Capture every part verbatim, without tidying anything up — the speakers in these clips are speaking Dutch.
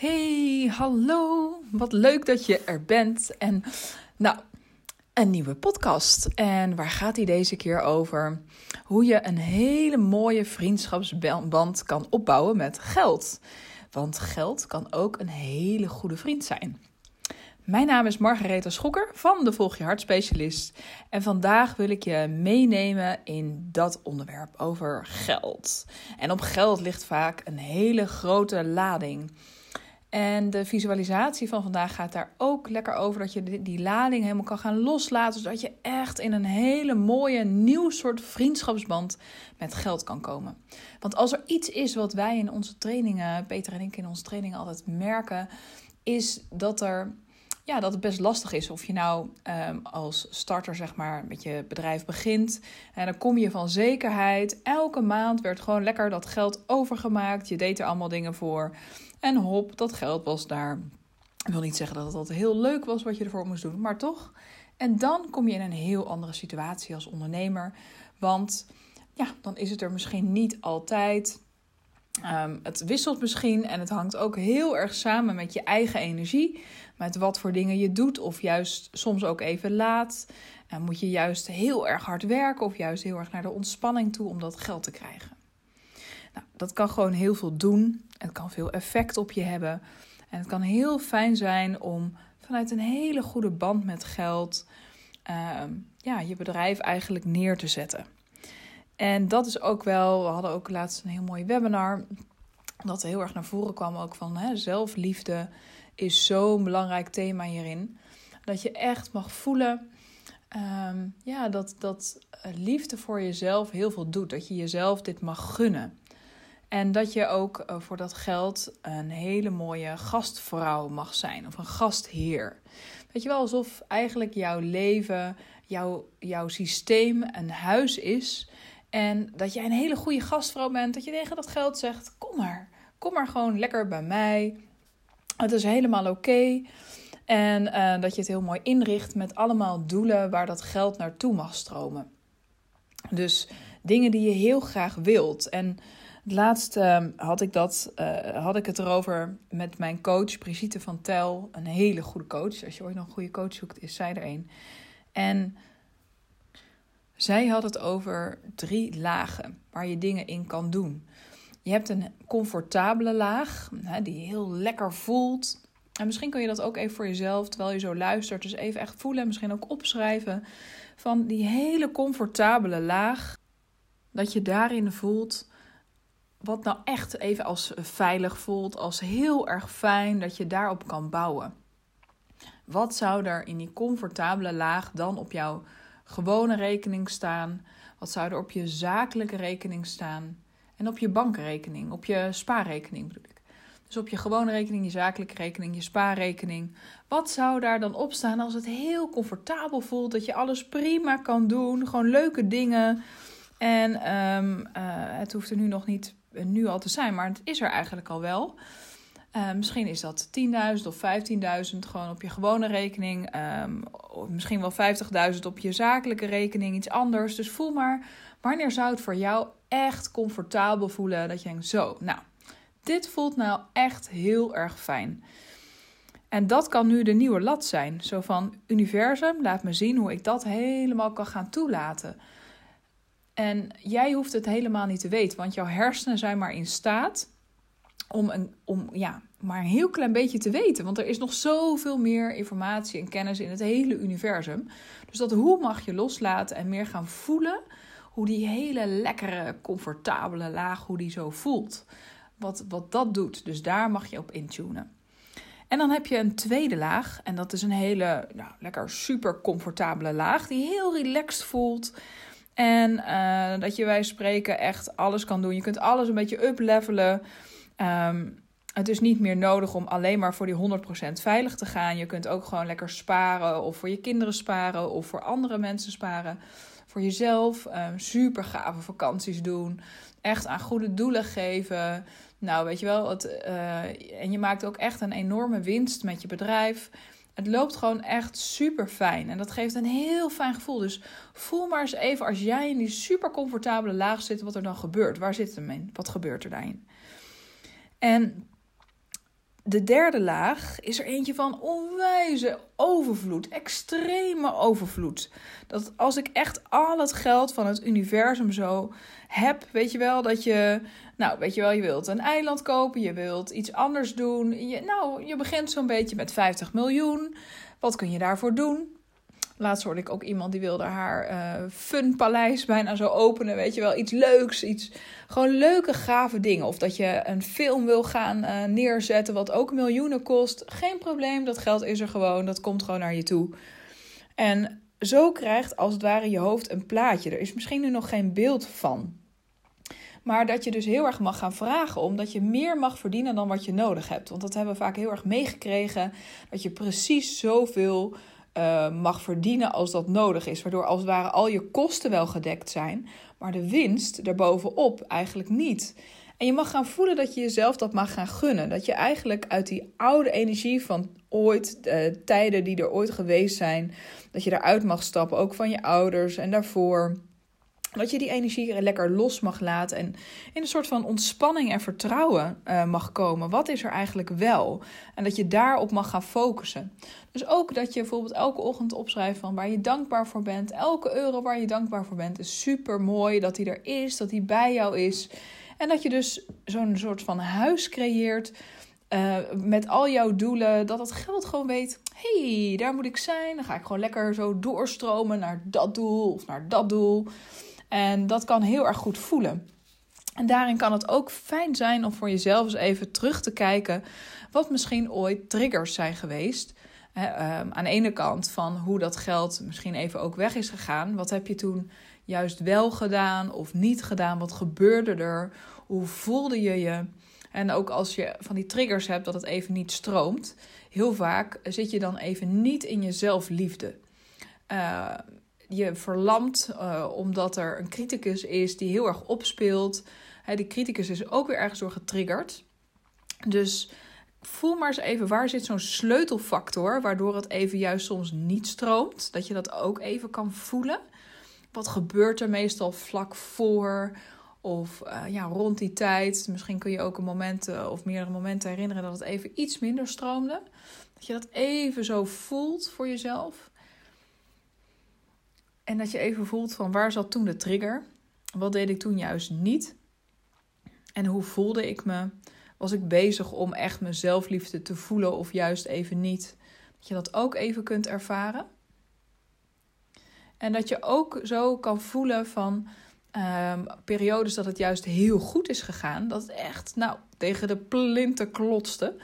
Hey, hallo, wat leuk dat je er bent. En nou, een nieuwe podcast. En waar gaat die deze keer over? Hoe je een hele mooie vriendschapsband kan opbouwen met geld. Want geld kan ook een hele goede vriend zijn. Mijn naam is Margaretha Schokker van de Volg Je Hart Specialist. En vandaag wil ik je meenemen in dat onderwerp over geld. En op geld ligt vaak een hele grote lading. En de visualisatie van vandaag gaat daar ook lekker over, dat je die lading helemaal kan gaan loslaten, zodat je echt in een hele mooie, nieuw soort vriendschapsband met geld kan komen. Want als er iets is wat wij in onze trainingen, Peter en ik in onze trainingen altijd merken, is dat er... Ja, dat het best lastig is of je nou um, als starter zeg maar met je bedrijf begint. En dan kom je van zekerheid. Elke maand werd gewoon lekker dat geld overgemaakt. Je deed er allemaal dingen voor. En hop, dat geld was daar. Ik wil niet zeggen dat het altijd heel leuk was wat je ervoor moest doen, maar toch. En dan kom je in een heel andere situatie als ondernemer. Want ja, dan is het er misschien niet altijd. Um, het wisselt misschien en het hangt ook heel erg samen met je eigen energie. Met wat voor dingen je doet of juist soms ook even laat. En moet je juist heel erg hard werken of juist heel erg naar de ontspanning toe om dat geld te krijgen. Nou, dat kan gewoon heel veel doen. Het kan veel effect op je hebben. En het kan heel fijn zijn om vanuit een hele goede band met geld um, ja, je bedrijf eigenlijk neer te zetten. En dat is ook wel, we hadden ook laatst een heel mooi webinar, dat heel erg naar voren kwam ook van hè, zelfliefde is zo'n belangrijk thema hierin. Dat je echt mag voelen um, ja, dat, dat liefde voor jezelf heel veel doet. Dat je jezelf dit mag gunnen. En dat je ook uh, voor dat geld een hele mooie gastvrouw mag zijn of een gastheer. Weet je wel, alsof eigenlijk jouw leven, jouw, jouw systeem een huis is. En dat jij een hele goede gastvrouw bent. Dat je tegen dat geld zegt, kom maar. Kom maar gewoon lekker bij mij. Het is helemaal oké. Okay. En uh, dat je het heel mooi inricht met allemaal doelen waar dat geld naartoe mag stromen. Dus dingen die je heel graag wilt. En laatst uh, had, ik dat, uh, had ik het erover met mijn coach Brigitte van Tel. Een hele goede coach. Als je ooit nog een goede coach zoekt, is zij er een. En zij had het over drie lagen waar je dingen in kan doen. Je hebt een comfortabele laag die heel lekker voelt. En misschien kun je dat ook even voor jezelf, terwijl je zo luistert, dus even echt voelen en misschien ook opschrijven. Van die hele comfortabele laag, dat je daarin voelt wat nou echt even als veilig voelt, als heel erg fijn, dat je daarop kan bouwen. Wat zou er in die comfortabele laag dan op jouw gewone rekening staan? Wat zou er op je zakelijke rekening staan? En op je bankrekening, op je spaarrekening bedoel ik. Dus op je gewone rekening, je zakelijke rekening, je spaarrekening. Wat zou daar dan op staan als het heel comfortabel voelt? Dat je alles prima kan doen, gewoon leuke dingen. En um, uh, het hoeft er nu nog niet uh, nu al te zijn, maar het is er eigenlijk al wel. Uh, misschien is dat tienduizend of vijftienduizend gewoon op je gewone rekening. Um, misschien wel vijftigduizend op je zakelijke rekening, iets anders. Dus voel maar, wanneer zou het voor jou echt comfortabel voelen? Dat je denkt, zo, nou, dit voelt nou echt heel erg fijn. En dat kan nu de nieuwe lat zijn. Zo van, universum, laat me zien hoe ik dat helemaal kan gaan toelaten. En jij hoeft het helemaal niet te weten, want jouw hersenen zijn maar in staat om, een, om ja, maar een heel klein beetje te weten. Want er is nog zoveel meer informatie en kennis in het hele universum. Dus dat hoe mag je loslaten en meer gaan voelen hoe die hele lekkere, comfortabele laag, hoe die zo voelt. Wat, wat dat doet. Dus daar mag je op intunen. En dan heb je een tweede laag. En dat is een hele nou, lekker super comfortabele laag die heel relaxed voelt. En uh, dat je wij spreken echt alles kan doen. Je kunt alles een beetje uplevelen. Um, het is niet meer nodig om alleen maar voor die honderd procent veilig te gaan. Je kunt ook gewoon lekker sparen of voor je kinderen sparen of voor andere mensen sparen. Voor jezelf um, super gave vakanties doen. Echt aan goede doelen geven. Nou, weet je wel. Het, uh, en je maakt ook echt een enorme winst met je bedrijf. Het loopt gewoon echt super fijn. En dat geeft een heel fijn gevoel. Dus voel maar eens even als jij in die super comfortabele laag zit, wat er dan gebeurt. Waar zit het hem in? Wat gebeurt er daarin? En de derde laag is er eentje van onwijze overvloed, extreme overvloed. Dat als ik echt al het geld van het universum zo heb, weet je wel, dat je, nou weet je wel, je wilt een eiland kopen, je wilt iets anders doen. Je, nou, je begint zo'n beetje met vijftig miljoen. Wat kun je daarvoor doen? Laatst hoorde ik ook iemand die wilde haar uh, funpaleis bijna zo openen. Weet je wel, iets leuks, iets gewoon leuke, gave dingen. Of dat je een film wil gaan uh, neerzetten wat ook miljoenen kost. Geen probleem, dat geld is er gewoon, dat komt gewoon naar je toe. En zo krijgt als het ware je hoofd een plaatje. Er is misschien nu nog geen beeld van. Maar dat je dus heel erg mag gaan vragen om dat je meer mag verdienen dan wat je nodig hebt. Want dat hebben we vaak heel erg meegekregen, dat je precies zoveel Uh, mag verdienen als dat nodig is. Waardoor als het ware al je kosten wel gedekt zijn, maar de winst daarbovenop eigenlijk niet. En je mag gaan voelen dat je jezelf dat mag gaan gunnen. Dat je eigenlijk uit die oude energie van ooit, uh, tijden die er ooit geweest zijn, dat je daaruit mag stappen, ook van je ouders en daarvoor. Dat je die energie lekker los mag laten en in een soort van ontspanning en vertrouwen uh, mag komen. Wat is er eigenlijk wel? En dat je daarop mag gaan focussen. Dus ook dat je bijvoorbeeld elke ochtend opschrijft van waar je dankbaar voor bent. Elke euro waar je dankbaar voor bent is super mooi. Dat die er is, dat die bij jou is. En dat je dus zo'n soort van huis creëert uh, met al jouw doelen. Dat het geld gewoon weet, hé, hey, daar moet ik zijn. Dan ga ik gewoon lekker zo doorstromen naar dat doel of naar dat doel. En dat kan heel erg goed voelen. En daarin kan het ook fijn zijn om voor jezelf eens even terug te kijken wat misschien ooit triggers zijn geweest. He, uh, aan de ene kant van hoe dat geld misschien even ook weg is gegaan. Wat heb je toen juist wel gedaan of niet gedaan? Wat gebeurde er? Hoe voelde je je? En ook als je van die triggers hebt dat het even niet stroomt. Heel vaak zit je dan even niet in je zelfliefde. Uh, Je verlamt uh, omdat er een criticus is die heel erg opspeelt. He, die criticus is ook weer ergens door getriggerd. Dus voel maar eens even waar zit zo'n sleutelfactor waardoor het even juist soms niet stroomt. Dat je dat ook even kan voelen. Wat gebeurt er meestal vlak voor of uh, ja, rond die tijd? Misschien kun je ook een moment uh, of meerdere momenten herinneren dat het even iets minder stroomde. Dat je dat even zo voelt voor jezelf. En dat je even voelt van waar zat toen de trigger? Wat deed ik toen juist niet? En hoe voelde ik me? Was ik bezig om echt mijn zelfliefde te voelen of juist even niet? Dat je dat ook even kunt ervaren. En dat je ook zo kan voelen van um, periodes dat het juist heel goed is gegaan. Dat het echt nou, tegen de plinten klotste.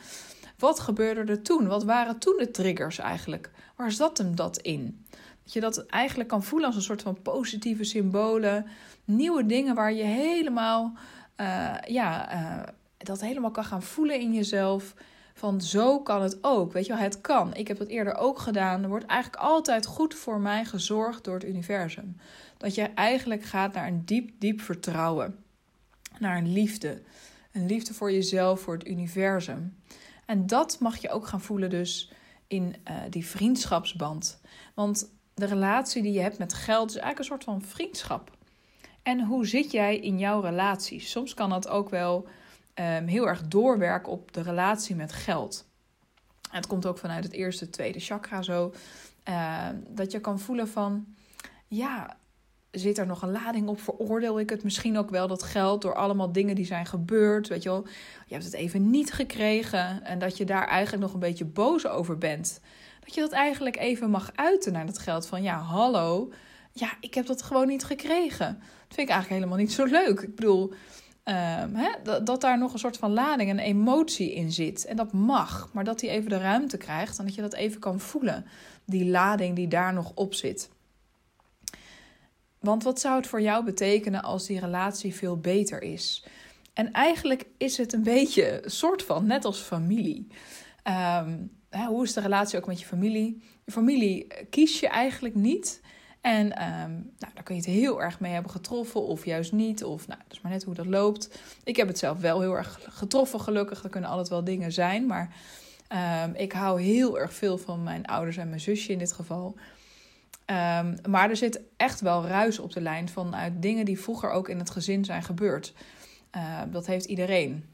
Wat gebeurde er toen? Wat waren toen de triggers eigenlijk? Waar zat hem dat in? Dat je dat eigenlijk kan voelen als een soort van positieve symbolen. Nieuwe dingen waar je helemaal, uh, ja, uh, dat helemaal kan gaan voelen in jezelf. Van zo kan het ook. Weet je wel, het kan. Ik heb dat eerder ook gedaan. Er wordt eigenlijk altijd goed voor mij gezorgd door het universum. Dat je eigenlijk gaat naar een diep, diep vertrouwen. Naar een liefde. Een liefde voor jezelf, voor het universum. En dat mag je ook gaan voelen dus in uh, die vriendschapsband. Want de relatie die je hebt met geld is eigenlijk een soort van vriendschap. En hoe zit jij in jouw relatie? Soms kan dat ook wel um, heel erg doorwerken op de relatie met geld. En het komt ook vanuit het eerste, tweede chakra zo. Uh, dat je kan voelen van, ja, zit er nog een lading op? Veroordeel ik het misschien ook wel, dat geld, door allemaal dingen die zijn gebeurd? Weet je wel, je hebt het even niet gekregen. En dat je daar eigenlijk nog een beetje boos over bent. Dat je dat eigenlijk even mag uiten naar dat geld. Van ja, hallo, ja, ik heb dat gewoon niet gekregen. Dat vind ik eigenlijk helemaal niet zo leuk. Ik bedoel, uh, hè, dat, dat daar nog een soort van lading en emotie in zit. En dat mag, maar dat die even de ruimte krijgt. En dat je dat even kan voelen. Die lading die daar nog op zit. Want wat zou het voor jou betekenen als die relatie veel beter is? En eigenlijk is het een beetje een soort van, net als familie. Um, Ja, hoe is de relatie ook met je familie? Je familie kies je eigenlijk niet. En um, nou, daar kun je het heel erg mee hebben getroffen of juist niet. Of nou, dat is maar net hoe dat loopt. Ik heb het zelf wel heel erg getroffen, gelukkig. Er kunnen altijd wel dingen zijn. Maar um, ik hou heel erg veel van mijn ouders en mijn zusje in dit geval. Um, maar er zit echt wel ruis op de lijn vanuit dingen die vroeger ook in het gezin zijn gebeurd. Uh, dat heeft iedereen.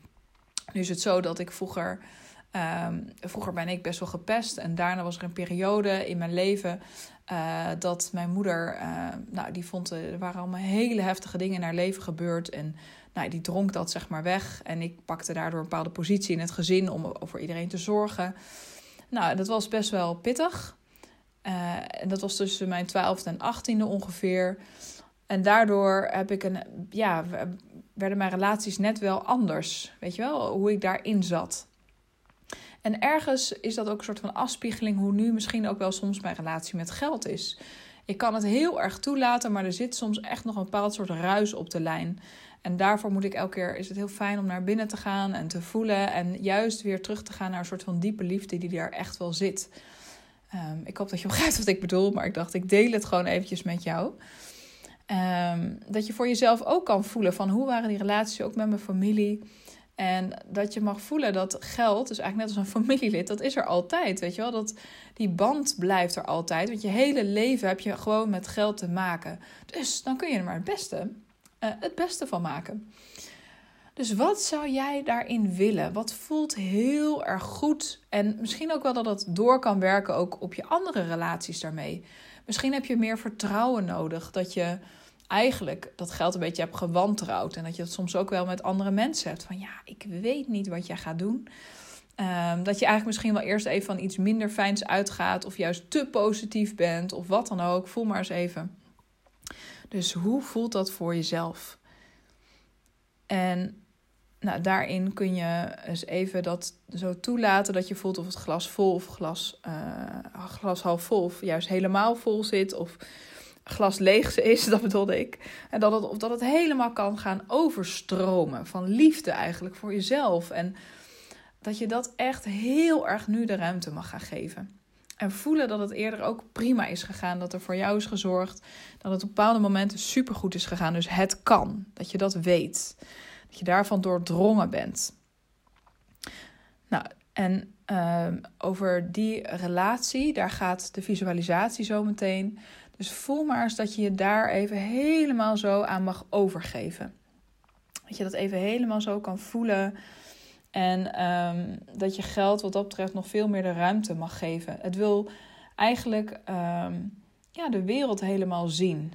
Nu is het zo dat ik vroeger Um, vroeger ben ik best wel gepest. En daarna was er een periode in mijn leven uh, dat mijn moeder... Uh, nou, die vond, er waren allemaal hele heftige dingen in haar leven gebeurd. En nou, die dronk dat zeg maar weg. En ik pakte daardoor een bepaalde positie in het gezin om voor iedereen te zorgen. Nou, dat was best wel pittig. Uh, en dat was tussen mijn twaalfde en achttiende ongeveer. En daardoor heb ik een, ja, werden mijn relaties net wel anders. Weet je wel, hoe ik daarin zat. En ergens is dat ook een soort van afspiegeling hoe nu misschien ook wel soms mijn relatie met geld is. Ik kan het heel erg toelaten, maar er zit soms echt nog een bepaald soort ruis op de lijn. En daarvoor moet ik elke keer, is het heel fijn om naar binnen te gaan en te voelen. En juist weer terug te gaan naar een soort van diepe liefde die daar echt wel zit. Um, ik hoop dat je begrijpt wat ik bedoel, maar ik dacht ik deel het gewoon eventjes met jou. Um, dat je voor jezelf ook kan voelen van hoe waren die relaties ook met mijn familie. En dat je mag voelen dat geld, dus eigenlijk net als een familielid, dat is er altijd, weet je wel. Dat, die band blijft er altijd, want je hele leven heb je gewoon met geld te maken. Dus dan kun je er maar het beste, uh, het beste van maken. Dus wat zou jij daarin willen? Wat voelt heel erg goed? En misschien ook wel dat dat door kan werken ook op je andere relaties daarmee. Misschien heb je meer vertrouwen nodig dat je... eigenlijk dat geld een beetje hebt gewantrouwd. En dat je dat soms ook wel met andere mensen hebt. Van ja, ik weet niet wat jij gaat doen. Um, dat je eigenlijk misschien wel eerst even van iets minder fijns uitgaat. Of juist te positief bent. Of wat dan ook. Voel maar eens even. Dus hoe voelt dat voor jezelf? En nou, daarin kun je eens even dat zo toelaten. Dat je voelt of het glas vol of glas, uh, glas half vol. Of juist helemaal vol zit. Of... glas leeg is, dat bedoelde ik. En dat het, of dat het helemaal kan gaan overstromen. Van liefde eigenlijk voor jezelf. En dat je dat echt heel erg nu de ruimte mag gaan geven. En voelen dat het eerder ook prima is gegaan. Dat er voor jou is gezorgd. Dat het op bepaalde momenten supergoed is gegaan. Dus het kan. Dat je dat weet. Dat je daarvan doordrongen bent. Nou, en uh, over die relatie, daar gaat de visualisatie zo meteen... Dus voel maar eens dat je je daar even helemaal zo aan mag overgeven. Dat je dat even helemaal zo kan voelen. En um, dat je geld wat dat betreft nog veel meer de ruimte mag geven. Het wil eigenlijk um, ja, de wereld helemaal zien.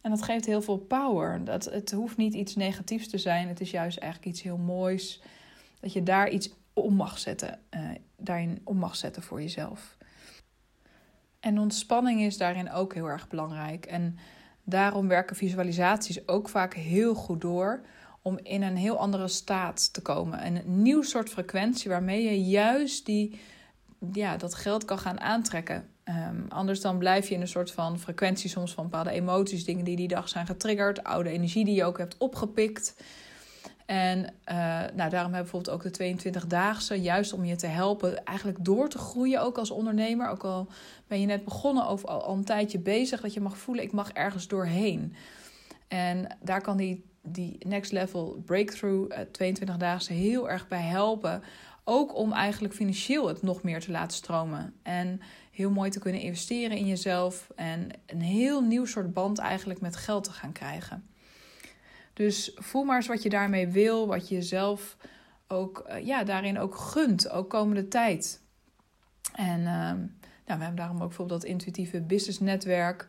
En dat geeft heel veel power. Dat, het hoeft niet iets negatiefs te zijn. Het is juist eigenlijk iets heel moois. Dat je daar iets om mag zetten, uh, daarin om mag zetten voor jezelf. En ontspanning is daarin ook heel erg belangrijk. En daarom werken visualisaties ook vaak heel goed door... om in een heel andere staat te komen. Een nieuw soort frequentie waarmee je juist die, ja, dat geld kan gaan aantrekken. Um, anders dan blijf je in een soort van frequentie soms van bepaalde emoties... dingen die die dag zijn getriggerd, oude energie die je ook hebt opgepikt... En uh, nou, daarom hebben we bijvoorbeeld ook de tweeëntwintig-daagse, juist om je te helpen eigenlijk door te groeien ook als ondernemer. Ook al ben je net begonnen of al een tijdje bezig, dat je mag voelen, ik mag ergens doorheen. En daar kan die, die Next Level Breakthrough, uh, tweeëntwintig-daagse, heel erg bij helpen. Ook om eigenlijk financieel het nog meer te laten stromen. En heel mooi te kunnen investeren in jezelf en een heel nieuw soort band eigenlijk met geld te gaan krijgen. Dus voel maar eens wat je daarmee wil, wat je jezelf ook, ja, daarin ook gunt, ook komende tijd. En uh, nou, we hebben daarom ook bijvoorbeeld dat intuïtieve business netwerk,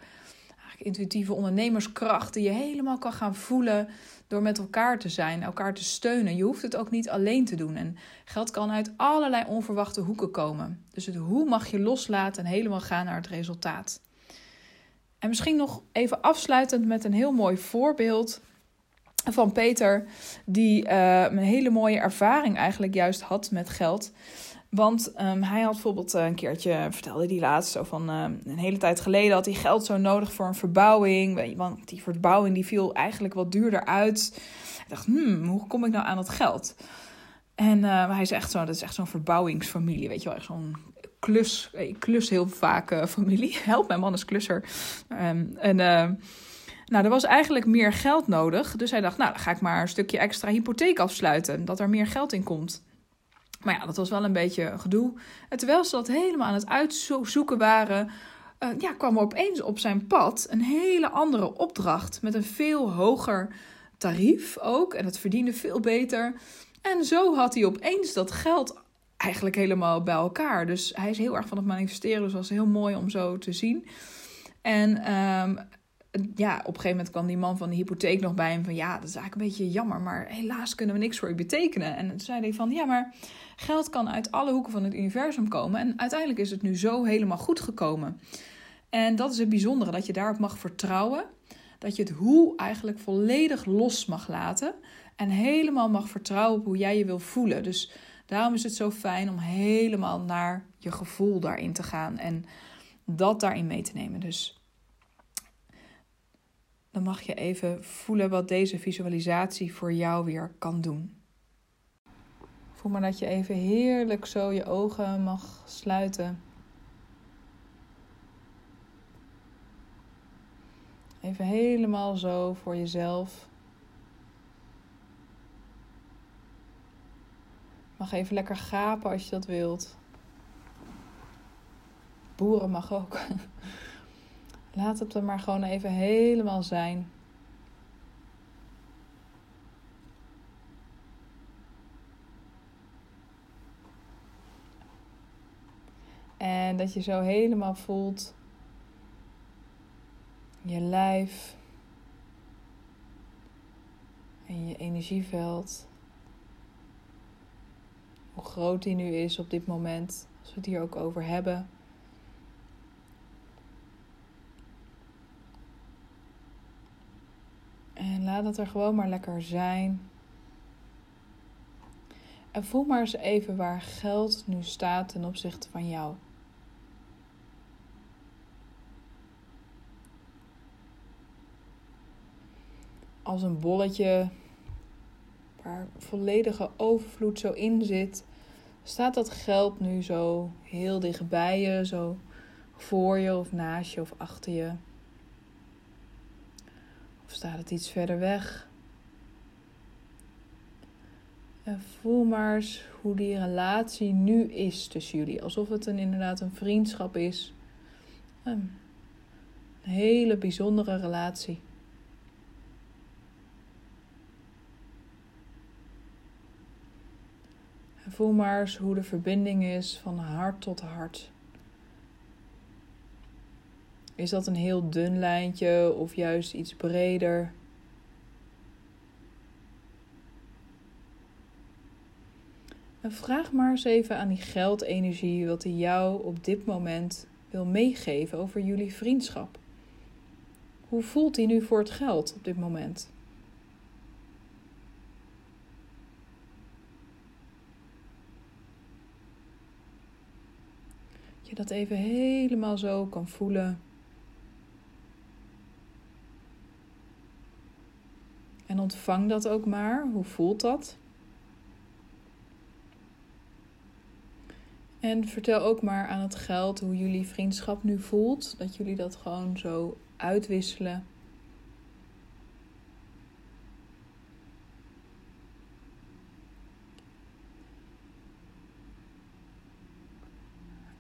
eigenlijk intuïtieve ondernemerskracht die je helemaal kan gaan voelen door met elkaar te zijn, elkaar te steunen. Je hoeft het ook niet alleen te doen en geld kan uit allerlei onverwachte hoeken komen. Dus het hoe mag je loslaten en helemaal gaan naar het resultaat. En misschien nog even afsluitend met een heel mooi voorbeeld... van Peter, die uh, een hele mooie ervaring eigenlijk juist had met geld. Want um, hij had bijvoorbeeld een keertje, vertelde hij laatst, zo van uh, een hele tijd geleden had hij geld zo nodig voor een verbouwing. Want die verbouwing die viel eigenlijk wat duurder uit. Hij dacht, hmm, hoe kom ik nou aan dat geld? En uh, hij is echt zo, dat is echt zo'n verbouwingsfamilie, weet je wel, echt zo'n... klus, ik klus heel vaak uh, familie. Help, mijn man is klusser. Um, en... Uh, Nou, er was eigenlijk meer geld nodig. Dus hij dacht, nou, dan ga ik maar een stukje extra hypotheek afsluiten. Dat er meer geld in komt. Maar ja, dat was wel een beetje gedoe. En terwijl ze dat helemaal aan het uitzoeken waren... Uh, ja, kwam er opeens op zijn pad een hele andere opdracht. Met een veel hoger tarief ook. En het verdiende veel beter. En zo had hij opeens dat geld eigenlijk helemaal bij elkaar. Dus hij is heel erg van het manifesteren. Dus dat was heel mooi om zo te zien. En um, ja, op een gegeven moment kwam die man van de hypotheek nog bij hem. Van ja, dat is eigenlijk een beetje jammer. Maar helaas kunnen we niks voor u betekenen. En toen zei hij van ja, maar geld kan uit alle hoeken van het universum komen. En uiteindelijk is het nu zo helemaal goed gekomen. En dat is het bijzondere. Dat je daarop mag vertrouwen. Dat je het hoe eigenlijk volledig los mag laten. En helemaal mag vertrouwen op hoe jij je wil voelen. Dus daarom is het zo fijn om helemaal naar je gevoel daarin te gaan. En dat daarin mee te nemen. Dus dan mag je even voelen wat deze visualisatie voor jou weer kan doen. Voel maar dat je even heerlijk zo je ogen mag sluiten. Even helemaal zo voor jezelf. Mag even lekker gapen als je dat wilt. Boeren mag ook. Laat het er maar gewoon even helemaal zijn. En dat je zo helemaal voelt. Je lijf. En je energieveld. Hoe groot die nu is op dit moment. Als we het hier ook over hebben. En laat het er gewoon maar lekker zijn. En voel maar eens even waar geld nu staat ten opzichte van jou. Als een bolletje waar volledige overvloed zo in zit, staat dat geld nu zo heel dichtbij je, zo voor je of naast je of achter je. Of staat het iets verder weg? En voel maar eens hoe die relatie nu is tussen jullie. Alsof het een, inderdaad een vriendschap is. Een hele bijzondere relatie. En voel maar eens hoe de verbinding is van hart tot hart. Is dat een heel dun lijntje of juist iets breder? En vraag maar eens even aan die geldenergie wat hij jou op dit moment wil meegeven over jullie vriendschap. Hoe voelt hij nu voor het geld op dit moment? Dat je dat even helemaal zo kan voelen. En ontvang dat ook maar. Hoe voelt dat? En vertel ook maar aan het geld hoe jullie vriendschap nu voelt. Dat jullie dat gewoon zo uitwisselen.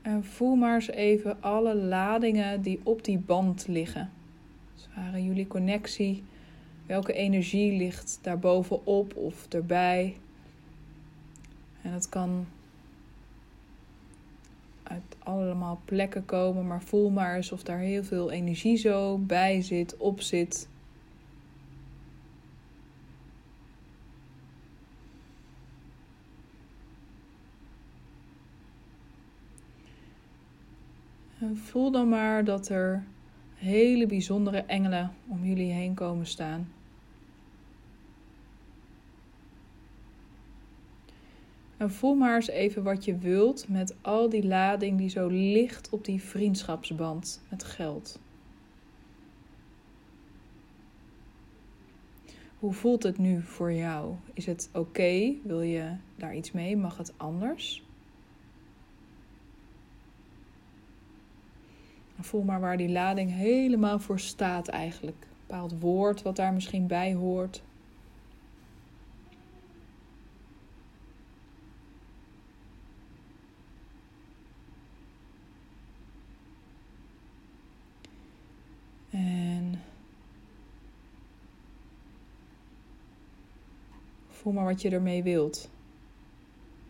En voel maar eens even alle ladingen die op die band liggen. Dus waren jullie connectie. Welke energie ligt daar bovenop of erbij? En dat kan uit allemaal plekken komen, maar voel maar eens of daar heel veel energie zo bij zit, op zit. En voel dan maar dat er hele bijzondere engelen om jullie heen komen staan. En voel maar eens even wat je wilt met al die lading die zo ligt op die vriendschapsband met geld. Hoe voelt het nu voor jou? Is het oké? Wil je daar iets mee? Mag het anders? Voel maar waar die lading helemaal voor staat eigenlijk. Een bepaald woord wat daar misschien bij hoort. En voel maar wat je ermee wilt.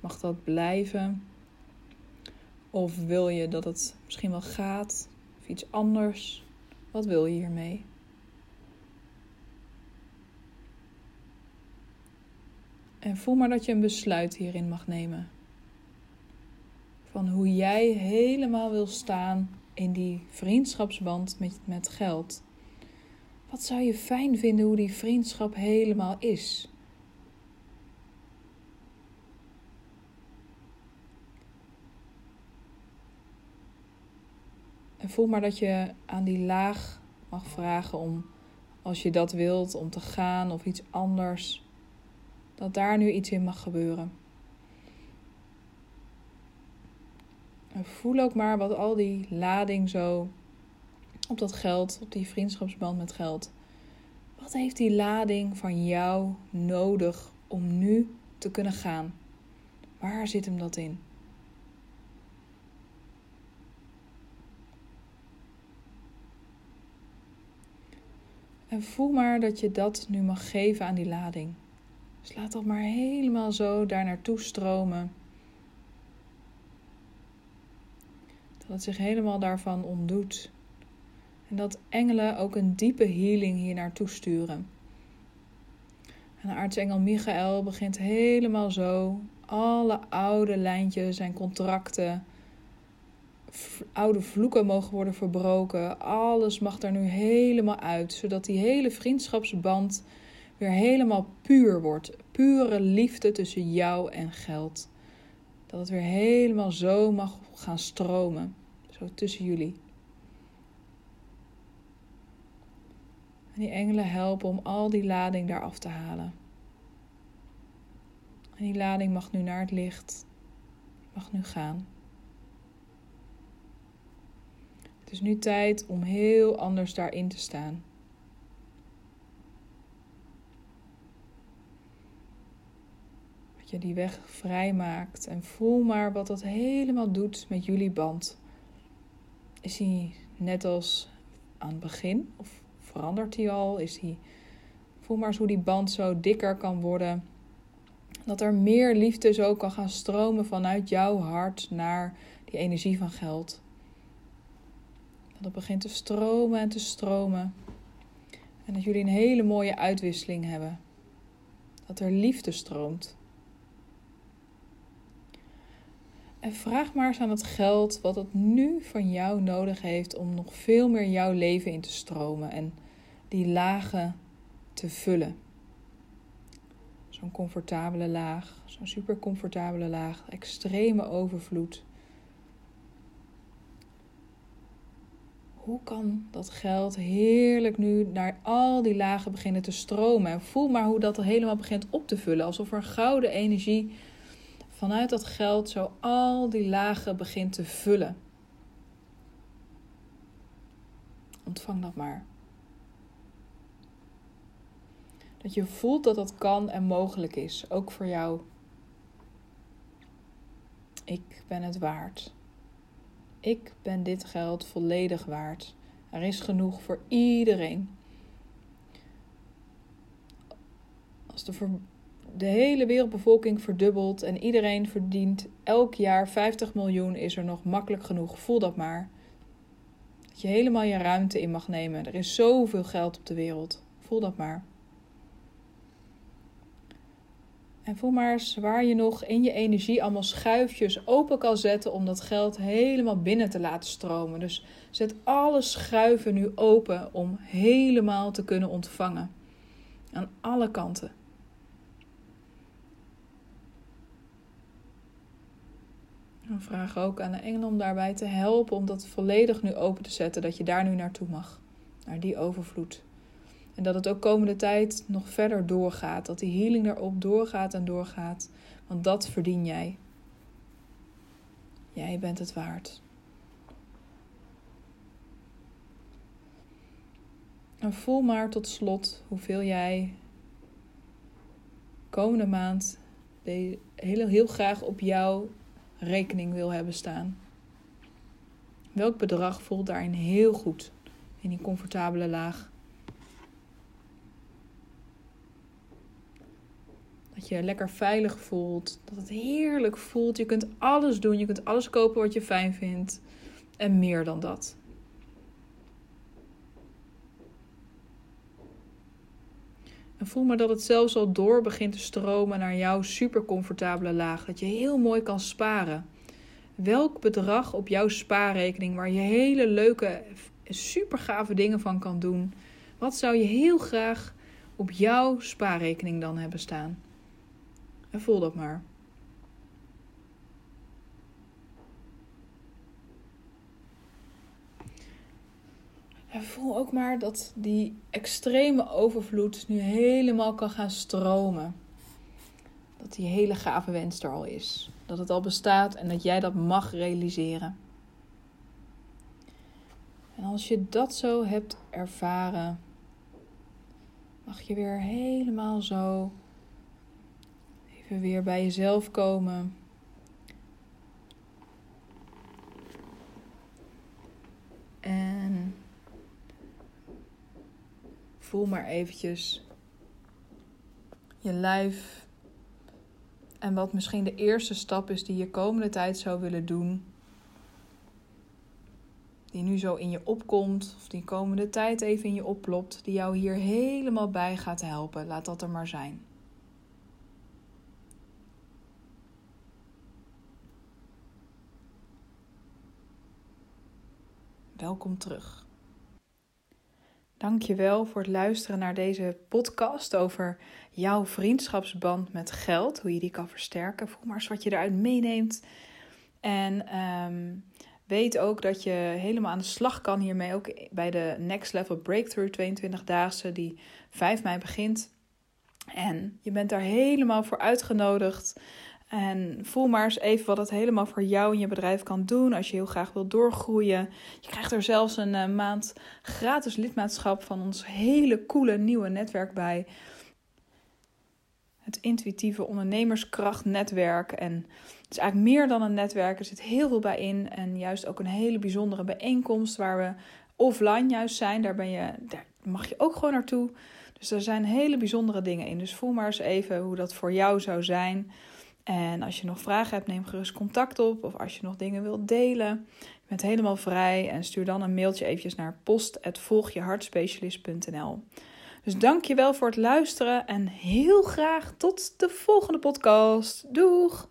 Mag dat blijven? Of wil je dat het misschien wel gaat? Of iets anders? Wat wil je hiermee? En voel maar dat je een besluit hierin mag nemen. Van hoe jij helemaal wil staan in die vriendschapsband met, met geld. Wat zou je fijn vinden hoe die vriendschap helemaal is? En voel maar dat je aan die laag mag vragen om, als je dat wilt, om te gaan of iets anders, dat daar nu iets in mag gebeuren. En voel ook maar wat al die lading zo op dat geld, op die vriendschapsband met geld. Wat heeft die lading van jou nodig om nu te kunnen gaan? Waar zit hem dat in? En voel maar dat je dat nu mag geven aan die lading. Dus laat dat maar helemaal zo daar naartoe stromen. Dat het zich helemaal daarvan ontdoet. En dat engelen ook een diepe healing hier naartoe sturen. En de aartsengel Michaël begint helemaal zo. Alle oude lijntjes en contracten. Oude vloeken mogen worden verbroken. Alles mag er nu helemaal uit. Zodat die hele vriendschapsband weer helemaal puur wordt. Pure liefde tussen jou en geld. Dat het weer helemaal zo mag gaan stromen. Zo tussen jullie. En die engelen helpen om al die lading daar af te halen. En die lading mag nu naar het licht. Mag nu gaan. Het is nu tijd om heel anders daarin te staan. Dat je die weg vrijmaakt en voel maar wat dat helemaal doet met jullie band. Is die net als aan het begin of verandert die al? Is die... Voel maar eens hoe die band zo dikker kan worden. Dat er meer liefde zo kan gaan stromen vanuit jouw hart naar die energie van geld. Dat begint te stromen en te stromen. En dat jullie een hele mooie uitwisseling hebben. Dat er liefde stroomt. En vraag maar eens aan het geld wat het nu van jou nodig heeft om nog veel meer jouw leven in te stromen. En die lagen te vullen. Zo'n comfortabele laag. Zo'n super comfortabele laag. Extreme overvloed. Hoe kan dat geld heerlijk nu naar al die lagen beginnen te stromen? En voel maar hoe dat al helemaal begint op te vullen. Alsof er gouden energie vanuit dat geld zo al die lagen begint te vullen. Ontvang dat maar. Dat je voelt dat dat kan en mogelijk is. Ook voor jou. Ik ben het waard. Ik ben dit geld volledig waard. Er is genoeg voor iedereen. Als de, ver... de hele wereldbevolking verdubbelt en iedereen verdient elk jaar vijftig miljoen, is er nog makkelijk genoeg. Voel dat maar. Dat je helemaal je ruimte in mag nemen. Er is zoveel geld op de wereld. Voel dat maar. En voel maar eens waar je nog in je energie allemaal schuifjes open kan zetten om dat geld helemaal binnen te laten stromen. Dus zet alle schuiven nu open om helemaal te kunnen ontvangen. Aan alle kanten. En vraag ook aan de engelen om daarbij te helpen om dat volledig nu open te zetten. Dat je daar nu naartoe mag. Naar die overvloed. En dat het ook komende tijd nog verder doorgaat. Dat die healing daarop doorgaat en doorgaat. Want dat verdien jij. Jij bent het waard. En voel maar tot slot hoeveel jij komende maand heel, heel graag op jouw rekening wil hebben staan. Welk bedrag voelt daarin heel goed in die comfortabele laag? Dat je lekker veilig voelt. Dat het heerlijk voelt. Je kunt alles doen. Je kunt alles kopen wat je fijn vindt. En meer dan dat. En voel maar dat het zelfs al door begint te stromen naar jouw supercomfortabele laag. Dat je heel mooi kan sparen. Welk bedrag op jouw spaarrekening waar je hele leuke, super gave dingen van kan doen. Wat zou je heel graag op jouw spaarrekening dan hebben staan? En voel dat maar. En voel ook maar dat die extreme overvloed nu helemaal kan gaan stromen. Dat die hele gave wens er al is. Dat het al bestaat en dat jij dat mag realiseren. En als je dat zo hebt ervaren, mag je weer helemaal zo even weer bij jezelf komen. En voel maar eventjes je lijf. En wat misschien de eerste stap is die je komende tijd zou willen doen. Die nu zo in je opkomt. Of die komende tijd even in je oplopt. Die jou hier helemaal bij gaat helpen. Laat dat er maar zijn. Welkom terug. Dankjewel voor het luisteren naar deze podcast over jouw vriendschapsband met geld. Hoe je die kan versterken. Voel maar eens wat je eruit meeneemt. En um, weet ook dat je helemaal aan de slag kan hiermee. Ook bij de Next Level Breakthrough tweeëntwintig daagse die vijf mei begint. En je bent daar helemaal voor uitgenodigd. En voel maar eens even wat het helemaal voor jou en je bedrijf kan doen. Als je heel graag wilt doorgroeien. Je krijgt er zelfs een uh, maand gratis lidmaatschap van ons hele coole nieuwe netwerk bij. Het Intuïtieve Ondernemerskracht Netwerk. En het is eigenlijk meer dan een netwerk. Er zit heel veel bij in. En juist ook een hele bijzondere bijeenkomst waar we offline juist zijn. Daar, ben je, daar mag je ook gewoon naartoe. Dus er zijn hele bijzondere dingen in. Dus voel maar eens even hoe dat voor jou zou zijn. En als je nog vragen hebt, neem gerust contact op. Of als je nog dingen wilt delen, je bent helemaal vrij. En stuur dan een mailtje eventjes naar post at volg je hart specialist punt n l. Dus dank je wel voor het luisteren en heel graag tot de volgende podcast. Doeg!